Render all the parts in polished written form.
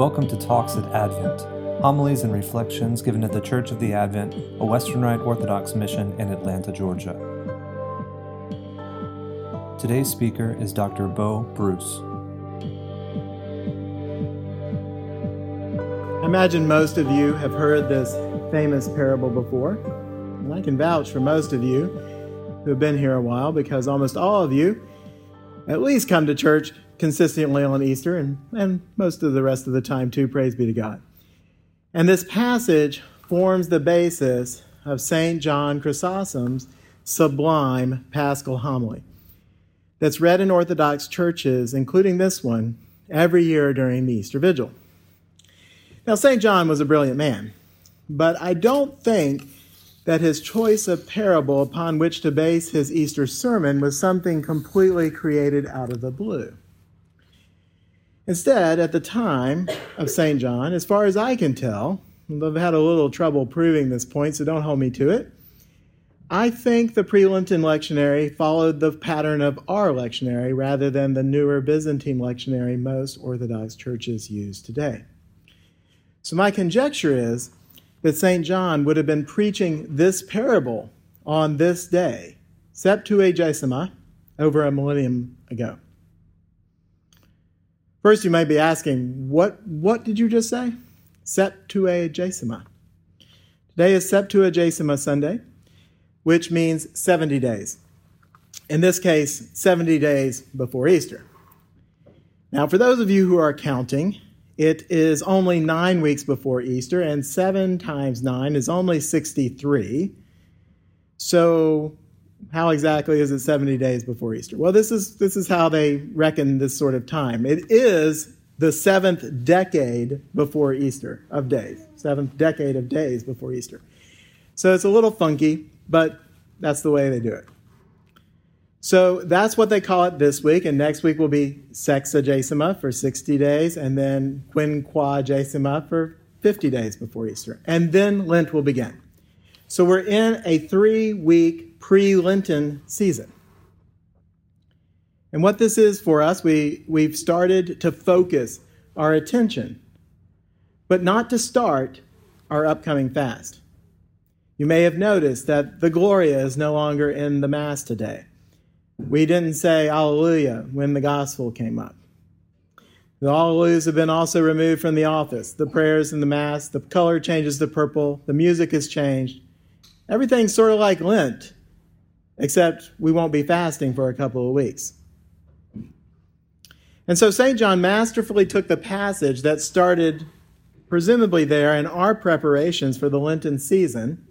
Welcome to Talks at Advent, homilies and reflections given at the Church of the Advent, a Western Rite Orthodox mission in Atlanta, Georgia. Today's speaker is Dr. Beau Bruce. I imagine most of you have heard this famous parable before, and I can vouch for most of you who have been here a while because almost all of you at least come to church consistently on Easter and most of the rest of the time too, praise be to God. And this passage forms the basis of St. John Chrysostom's sublime Paschal homily that's read in Orthodox churches, including this one, every year during the Easter Vigil. Now, St. John was a brilliant man, but I don't think that his choice of parable upon which to base his Easter sermon was something completely created out of the blue. Instead, at the time of St. John, as far as I can tell, and I've had a little trouble proving this point, so don't hold me to it, I think the pre-Lenten lectionary followed the pattern of our lectionary rather than the newer Byzantine lectionary most Orthodox churches use today. So my conjecture is that St. John would have been preaching this parable on this day, Septuagesima, over a millennium ago. First, you might be asking, what did you just say? Septuagesima. Today is Septuagesima Sunday, which means 70 days. In this case, 70 days before Easter. Now, for those of you who are counting, it is only 9 weeks before Easter, and 7 times 9 is only 63. So how exactly is it 70 days before Easter? Well, this is how they reckon this sort of time. It is the 7th decade before Easter of days, 7th decade of days before Easter. So it's a little funky, but that's the way they do it. So that's what they call it this week, and next week will be Sexagesima for 60 days, and then Quinquagesima for 50 days before Easter. And then Lent will begin. So we're in a 3-week pre-Lenten season. And what this is for us, we've started to focus our attention, but not to start our upcoming fast. You may have noticed that the Gloria is no longer in the Mass today. We didn't say Alleluia when the Gospel came up. The Alleluias have been also removed from the office. The prayers in the Mass, the color changes to purple, the music has changed. Everything's sort of like Lent, except we won't be fasting for a couple of weeks. And so St. John masterfully took the passage that started presumably there in our preparations for the Lenten season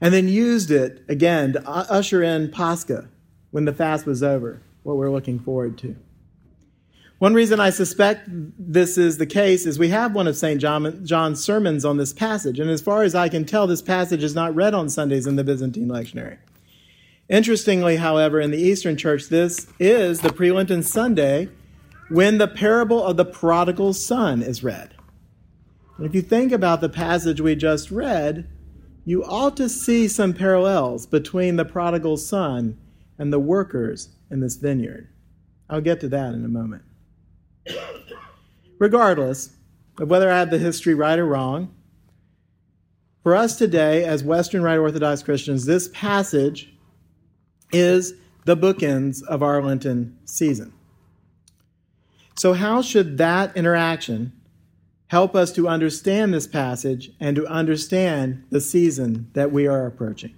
and then used it again to usher in Pascha, when the fast was over, what we're looking forward to. One reason I suspect this is the case is we have one of St. John's sermons on this passage, and as far as I can tell, this passage is not read on Sundays in the Byzantine lectionary. Interestingly, however, in the Eastern Church, this is the pre-Lenten Sunday when the parable of the prodigal son is read. And if you think about the passage we just read, you ought to see some parallels between the prodigal son and the workers in this vineyard. I'll get to that in a moment. Regardless of whether I have the history right or wrong, for us today as Western Rite Orthodox Christians, this passage is the bookends of our Lenten season. So how should that interaction help us to understand this passage and to understand the season that we are approaching?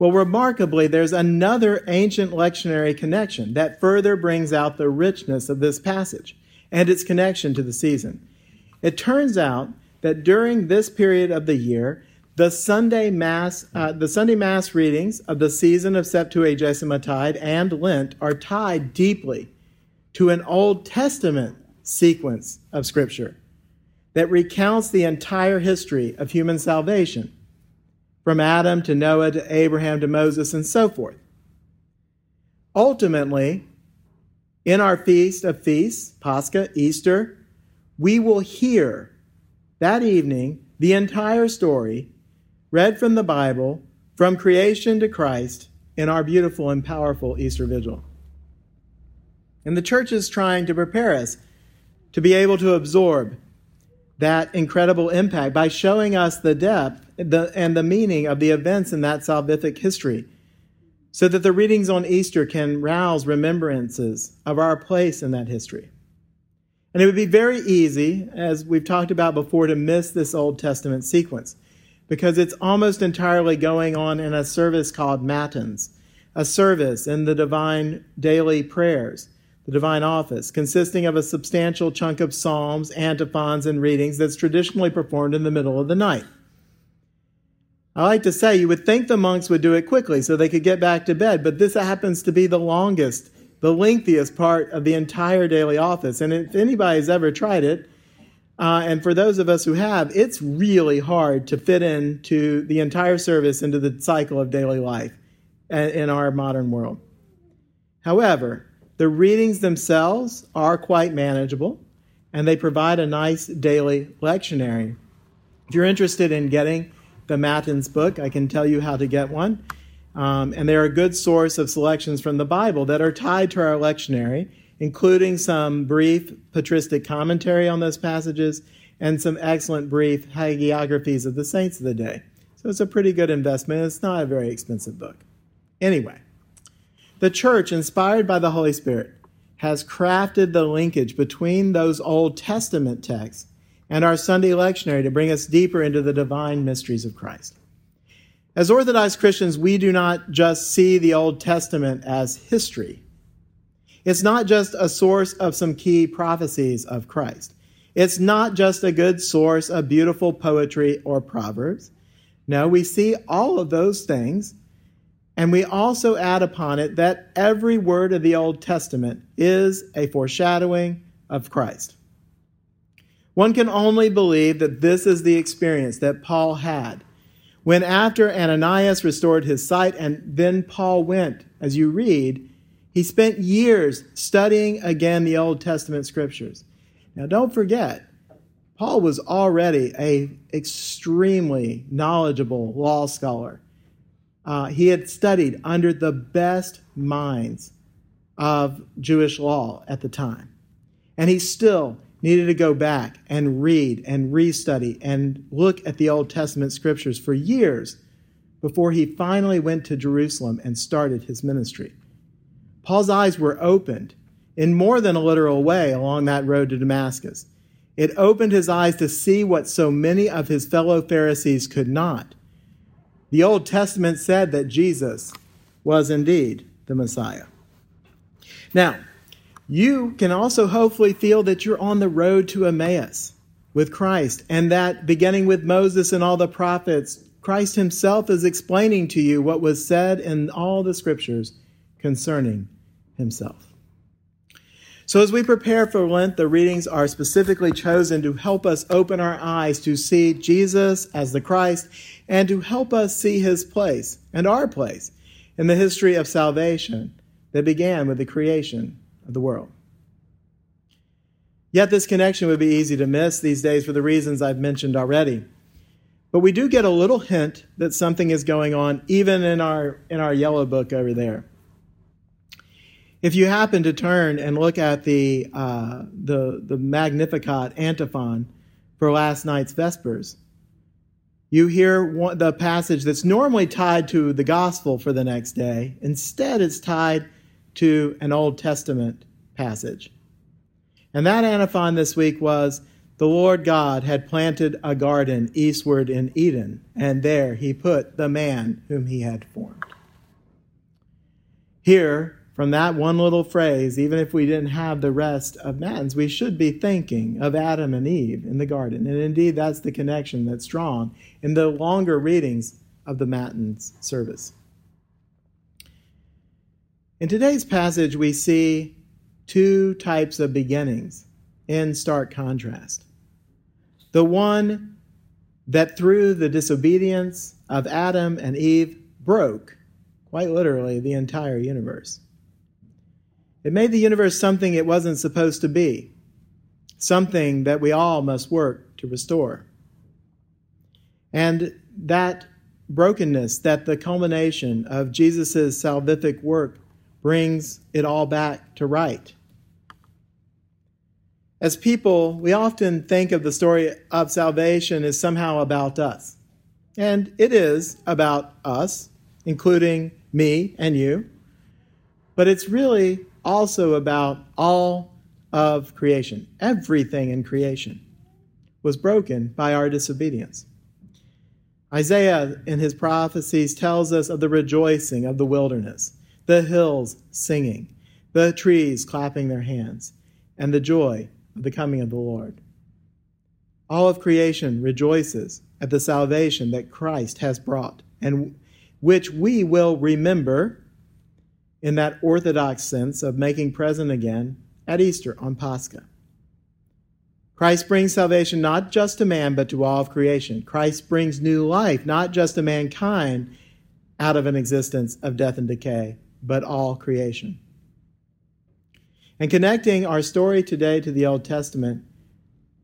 Well, remarkably, there's another ancient lectionary connection that further brings out the richness of this passage and its connection to the season. It turns out that during this period of the year, the Sunday Mass readings of the season of Septuagesima tide and Lent are tied deeply to an Old Testament sequence of Scripture that recounts the entire history of human salvation, from Adam to Noah to Abraham to Moses and so forth. Ultimately, in our Feast of Feasts, Pascha, Easter, we will hear that evening the entire story read from the Bible, from creation to Christ, in our beautiful and powerful Easter Vigil. And the Church is trying to prepare us to be able to absorb that incredible impact by showing us the depth and the meaning of the events in that salvific history, so that the readings on Easter can rouse remembrances of our place in that history. And it would be very easy, as we've talked about before, to miss this Old Testament sequence, because it's almost entirely going on in a service called Matins, a service in the divine daily prayers, the divine office, consisting of a substantial chunk of psalms, antiphons, and readings that's traditionally performed in the middle of the night. I like to say you would think the monks would do it quickly so they could get back to bed, but this happens to be the longest, the lengthiest part of the entire daily office. And if anybody's ever tried it, and for those of us who have, it's really hard to fit into the entire service into the cycle of daily life in our modern world. However, the readings themselves are quite manageable, and they provide a nice daily lectionary. If you're interested in getting the Matins book, I can tell you how to get one. And they're a good source of selections from the Bible that are tied to our lectionary, including some brief patristic commentary on those passages and some excellent brief hagiographies of the saints of the day. So it's a pretty good investment. It's not a very expensive book. Anyway, the church, inspired by the Holy Spirit, has crafted the linkage between those Old Testament texts and our Sunday lectionary to bring us deeper into the divine mysteries of Christ. As Orthodox Christians, we do not just see the Old Testament as history. It's not just a source of some key prophecies of Christ. It's not just a good source of beautiful poetry or proverbs. No, we see all of those things, and we also add upon it that every word of the Old Testament is a foreshadowing of Christ. One can only believe that this is the experience that Paul had when, after Ananias restored his sight, and then Paul went, as you read, he spent years studying again the Old Testament scriptures. Now, don't forget, Paul was already an extremely knowledgeable law scholar. He had studied under the best minds of Jewish law at the time. And he still needed to go back and read and restudy and look at the Old Testament scriptures for years before he finally went to Jerusalem and started his ministry. Paul's eyes were opened in more than a literal way along that road to Damascus. It opened his eyes to see what so many of his fellow Pharisees could not. The Old Testament said that Jesus was indeed the Messiah. Now, you can also hopefully feel that you're on the road to Emmaus with Christ, and that beginning with Moses and all the prophets, Christ himself is explaining to you what was said in all the scriptures concerning himself. So as we prepare for Lent, the readings are specifically chosen to help us open our eyes to see Jesus as the Christ and to help us see his place and our place in the history of salvation that began with the creation of the world. Yet this connection would be easy to miss these days for the reasons I've mentioned already. But we do get a little hint that something is going on even in our yellow book over there. If you happen to turn and look at the Magnificat antiphon for last night's Vespers, you hear the passage that's normally tied to the gospel for the next day. Instead, it's tied to an Old Testament passage. And that antiphon this week was, "The Lord God had planted a garden eastward in Eden, and there he put the man whom he had formed." Here, from that one little phrase, even if we didn't have the rest of Matins, we should be thinking of Adam and Eve in the garden. And indeed, that's the connection that's drawn in the longer readings of the Matins service. In today's passage, we see two types of beginnings in stark contrast. The one that through the disobedience of Adam and Eve broke, quite literally, the entire universe. It made the universe something it wasn't supposed to be, something that we all must work to restore. And that brokenness, that the culmination of Jesus' salvific work brings it all back to right. As people, we often think of the story of salvation as somehow about us. And it is about us, including me and you. But it's really also about all of creation. Everything in creation was broken by our disobedience. Isaiah, in his prophecies, tells us of the rejoicing of the wilderness, the hills singing, the trees clapping their hands, and the joy of the coming of the Lord. All of creation rejoices at the salvation that Christ has brought, and which we will remember in that orthodox sense of making present again at Easter on Pascha. Christ brings salvation not just to man, but to all of creation. Christ brings new life, not just to mankind, out of an existence of death and decay, but all creation. And connecting our story today to the Old Testament,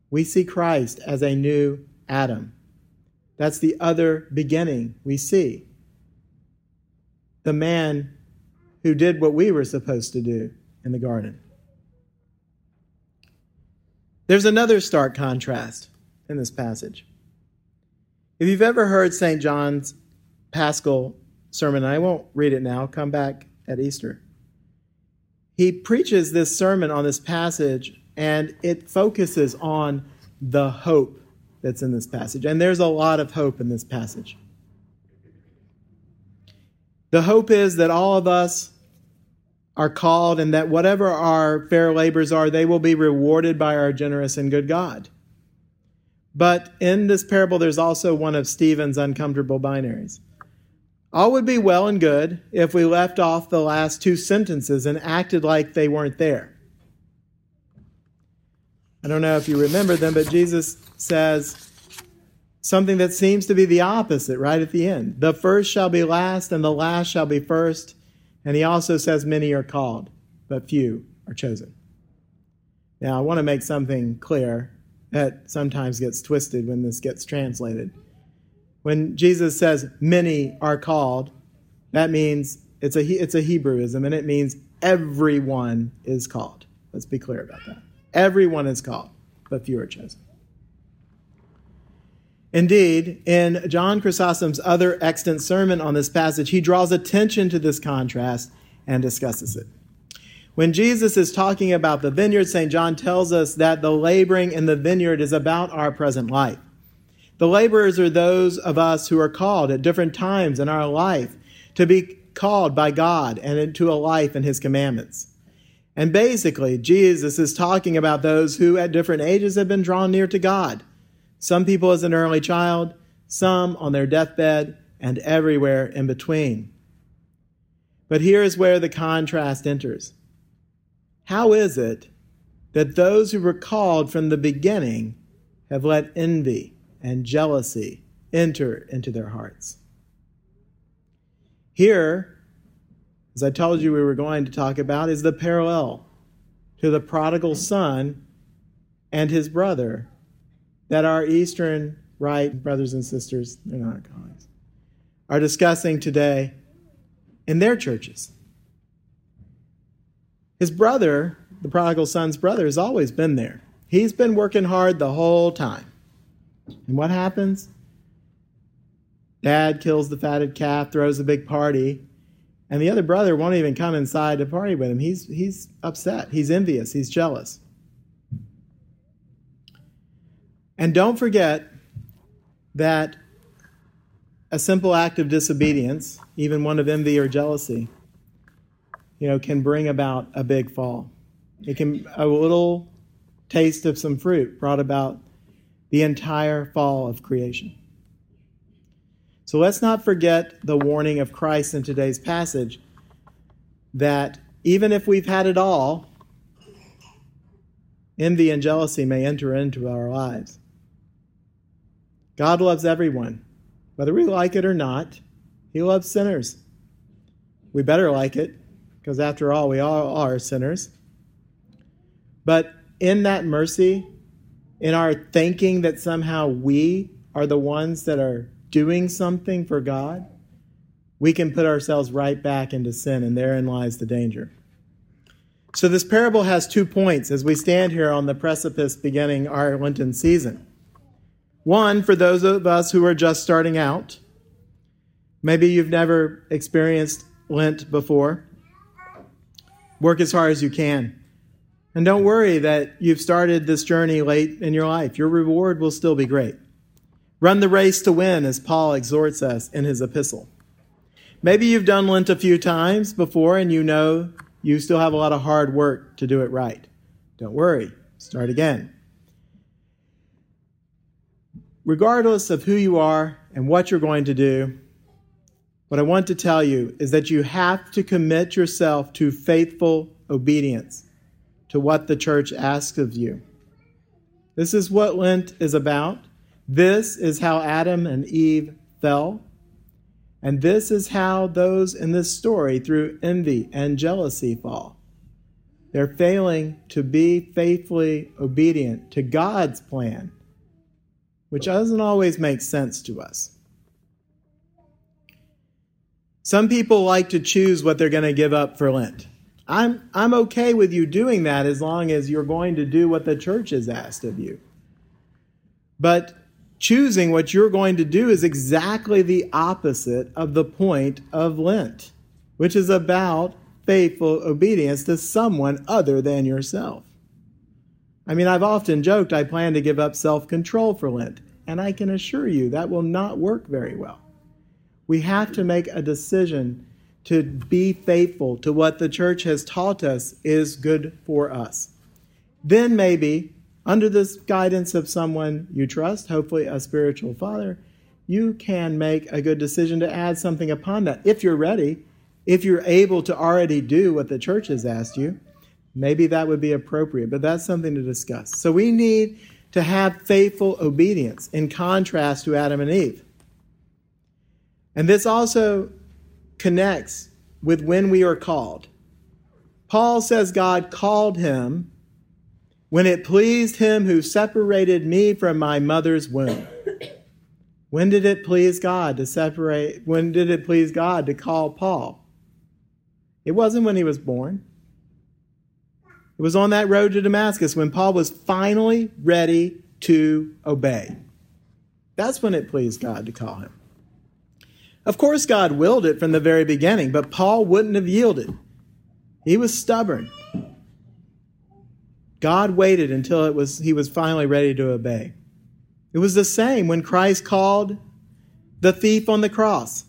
we see Christ as a new Adam. That's the other beginning we see. The man who did what we were supposed to do in the garden. There's another stark contrast in this passage. If you've ever heard St. John's Paschal sermon, I won't read it now, come back at Easter. He preaches this sermon on this passage, and it focuses on the hope that's in this passage. And there's a lot of hope in this passage. The hope is that all of us are called, and that whatever our fair labors are, they will be rewarded by our generous and good God. But in this parable, there's also one of Stephen's uncomfortable binaries. All would be well and good if we left off the last two sentences and acted like they weren't there. I don't know if you remember them, but Jesus says something that seems to be the opposite right at the end. The first shall be last, and the last shall be first. And he also says many are called, but few are chosen. Now, I want to make something clear that sometimes gets twisted when this gets translated. When Jesus says many are called, that means it's a Hebrewism, and it means everyone is called. Let's be clear about that. Everyone is called, but few are chosen. Indeed, in John Chrysostom's other extant sermon on this passage, he draws attention to this contrast and discusses it. When Jesus is talking about the vineyard, St. John tells us that the laboring in the vineyard is about our present life. The laborers are those of us who are called at different times in our life to be called by God and into a life in his commandments. And basically, Jesus is talking about those who at different ages have been drawn near to God. Some people as an early child, some on their deathbed, and everywhere in between. But here is where the contrast enters. How is it that those who were called from the beginning have let envy and jealousy enter into their hearts? Here, as I told you we were going to talk about, is the parallel to the prodigal son and his brother that our Eastern Rite brothers and sisters, they're not our colleagues, are discussing today in their churches. His brother, the prodigal son's brother, has always been there. He's been working hard the whole time. And what happens? Dad kills the fatted calf, throws a big party, and the other brother won't even come inside to party with him. He's upset. He's envious. He's jealous. And don't forget that a simple act of disobedience, even one of envy or jealousy, can bring about a big fall. A little taste of some fruit brought about the entire fall of creation. So let's not forget the warning of Christ in today's passage that even if we've had it all, envy and jealousy may enter into our lives. God loves everyone, whether we like it or not. He loves sinners. We better like it, because after all, we all are sinners. But in that mercy, in our thinking that somehow we are the ones that are doing something for God, we can put ourselves right back into sin, and therein lies the danger. So this parable has 2 points as we stand here on the precipice beginning our Lenten season. One, for those of us who are just starting out, maybe you've never experienced Lent before. Work as hard as you can. And don't worry that you've started this journey late in your life. Your reward will still be great. Run the race to win, as Paul exhorts us in his epistle. Maybe you've done Lent a few times before and you know you still have a lot of hard work to do it right. Don't worry. Start again. Regardless of who you are and what you're going to do, what I want to tell you is that you have to commit yourself to faithful obedience to what the church asks of you. This is what Lent is about. This is how Adam and Eve fell. And this is how those in this story, through envy and jealousy, fall. They're failing to be faithfully obedient to God's plan, which doesn't always make sense to us. Some people like to choose what they're going to give up for Lent. I'm okay with you doing that as long as you're going to do what the church has asked of you. But choosing what you're going to do is exactly the opposite of the point of Lent, which is about faithful obedience to someone other than yourself. I mean, I've often joked I plan to give up self-control for Lent, and I can assure you that will not work very well. We have to make a decision to be faithful to what the church has taught us is good for us. Then maybe, under this guidance of someone you trust, hopefully a spiritual father, you can make a good decision to add something upon that. If you're ready, if you're able to already do what the church has asked you, maybe that would be appropriate, but that's something to discuss. So we need to have faithful obedience in contrast to Adam and Eve. And this also connects with when we are called. Paul says God called him when it pleased him who separated me from my mother's womb. When did it please God to separate? When did it please God to call Paul? It wasn't when he was born. It was on that road to Damascus when Paul was finally ready to obey. That's when it pleased God to call him. Of course, God willed it from the very beginning, but Paul wouldn't have yielded. He was stubborn. God waited until he was finally ready to obey. It was the same when Christ called the thief on the cross.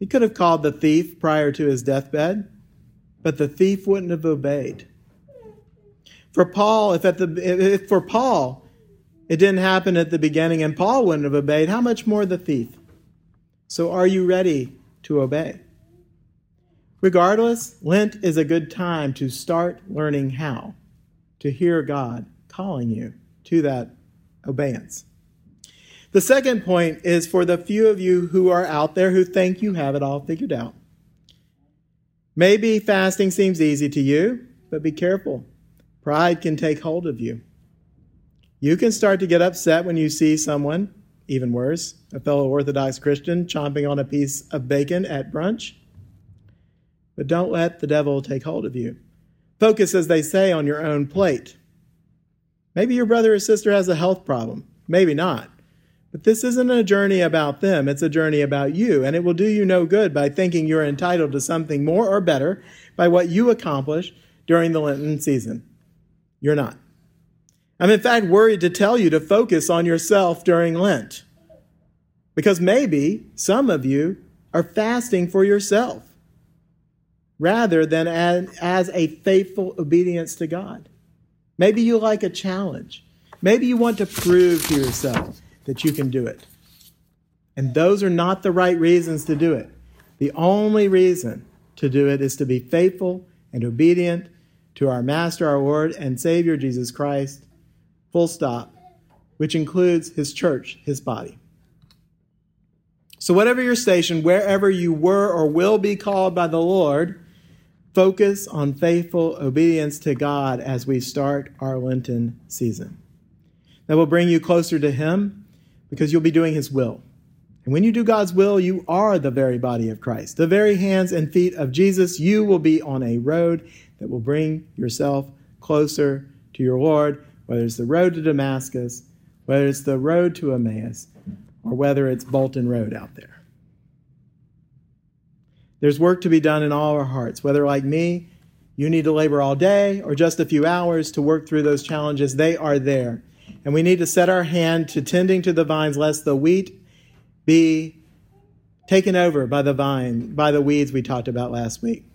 He could have called the thief prior to his deathbed, but the thief wouldn't have obeyed. For Paul, it didn't happen at the beginning and Paul wouldn't have obeyed, how much more the thief? So are you ready to obey? Regardless, Lent is a good time to start learning how to hear God calling you to that obedience. The second point is for the few of you who are out there who think you have it all figured out. Maybe fasting seems easy to you, but be careful. Pride can take hold of you. You can start to get upset when you see someone, even worse, a fellow Orthodox Christian chomping on a piece of bacon at brunch. But don't let the devil take hold of you. Focus, as they say, on your own plate. Maybe your brother or sister has a health problem. Maybe not. But this isn't a journey about them. It's a journey about you. And it will do you no good by thinking you're entitled to something more or better by what you accomplish during the Lenten season. You're not. I'm in fact worried to tell you to focus on yourself during Lent. Because maybe some of you are fasting for yourself, rather than as a faithful obedience to God. Maybe you like a challenge. Maybe you want to prove to yourself that you can do it. And those are not the right reasons to do it. The only reason to do it is to be faithful and obedient to our Master, our Lord, and Savior, Jesus Christ, full stop, which includes his church, his body. So whatever your station, wherever you were or will be called by the Lord, focus on faithful obedience to God as we start our Lenten season. That will bring you closer to him because you'll be doing his will. And when you do God's will, you are the very body of Christ, the very hands and feet of Jesus. You will be on a road that will bring yourself closer to your Lord, whether it's the road to Damascus, whether it's the road to Emmaus, or whether it's Bolton Road out there. There's work to be done in all our hearts, whether like me, you need to labor all day or just a few hours to work through those challenges. They are there. And we need to set our hand to tending to the vines, lest the wheat be taken over by the vine, by the weeds we talked about last week.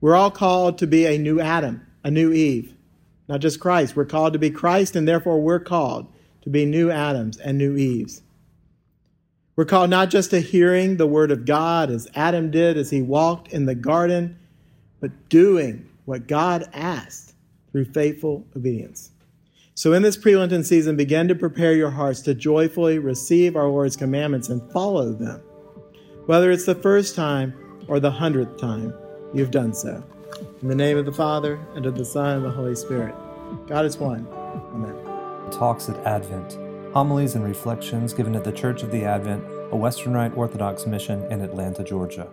We're all called to be a new Adam, a new Eve, not just Christ. We're called to be Christ, and therefore we're called to be new Adams and new Eves. We're called not just to hearing the word of God as Adam did as he walked in the garden, but doing what God asked through faithful obedience. So in this pre-Lenten season, begin to prepare your hearts to joyfully receive our Lord's commandments and follow them, whether it's the first time or the 100th time you've done so. In the name of the Father, and of the Son, and the Holy Spirit. God is one. Amen. Talks at Advent. Homilies and reflections given at the Church of the Advent, a Western Rite Orthodox mission in Atlanta, Georgia.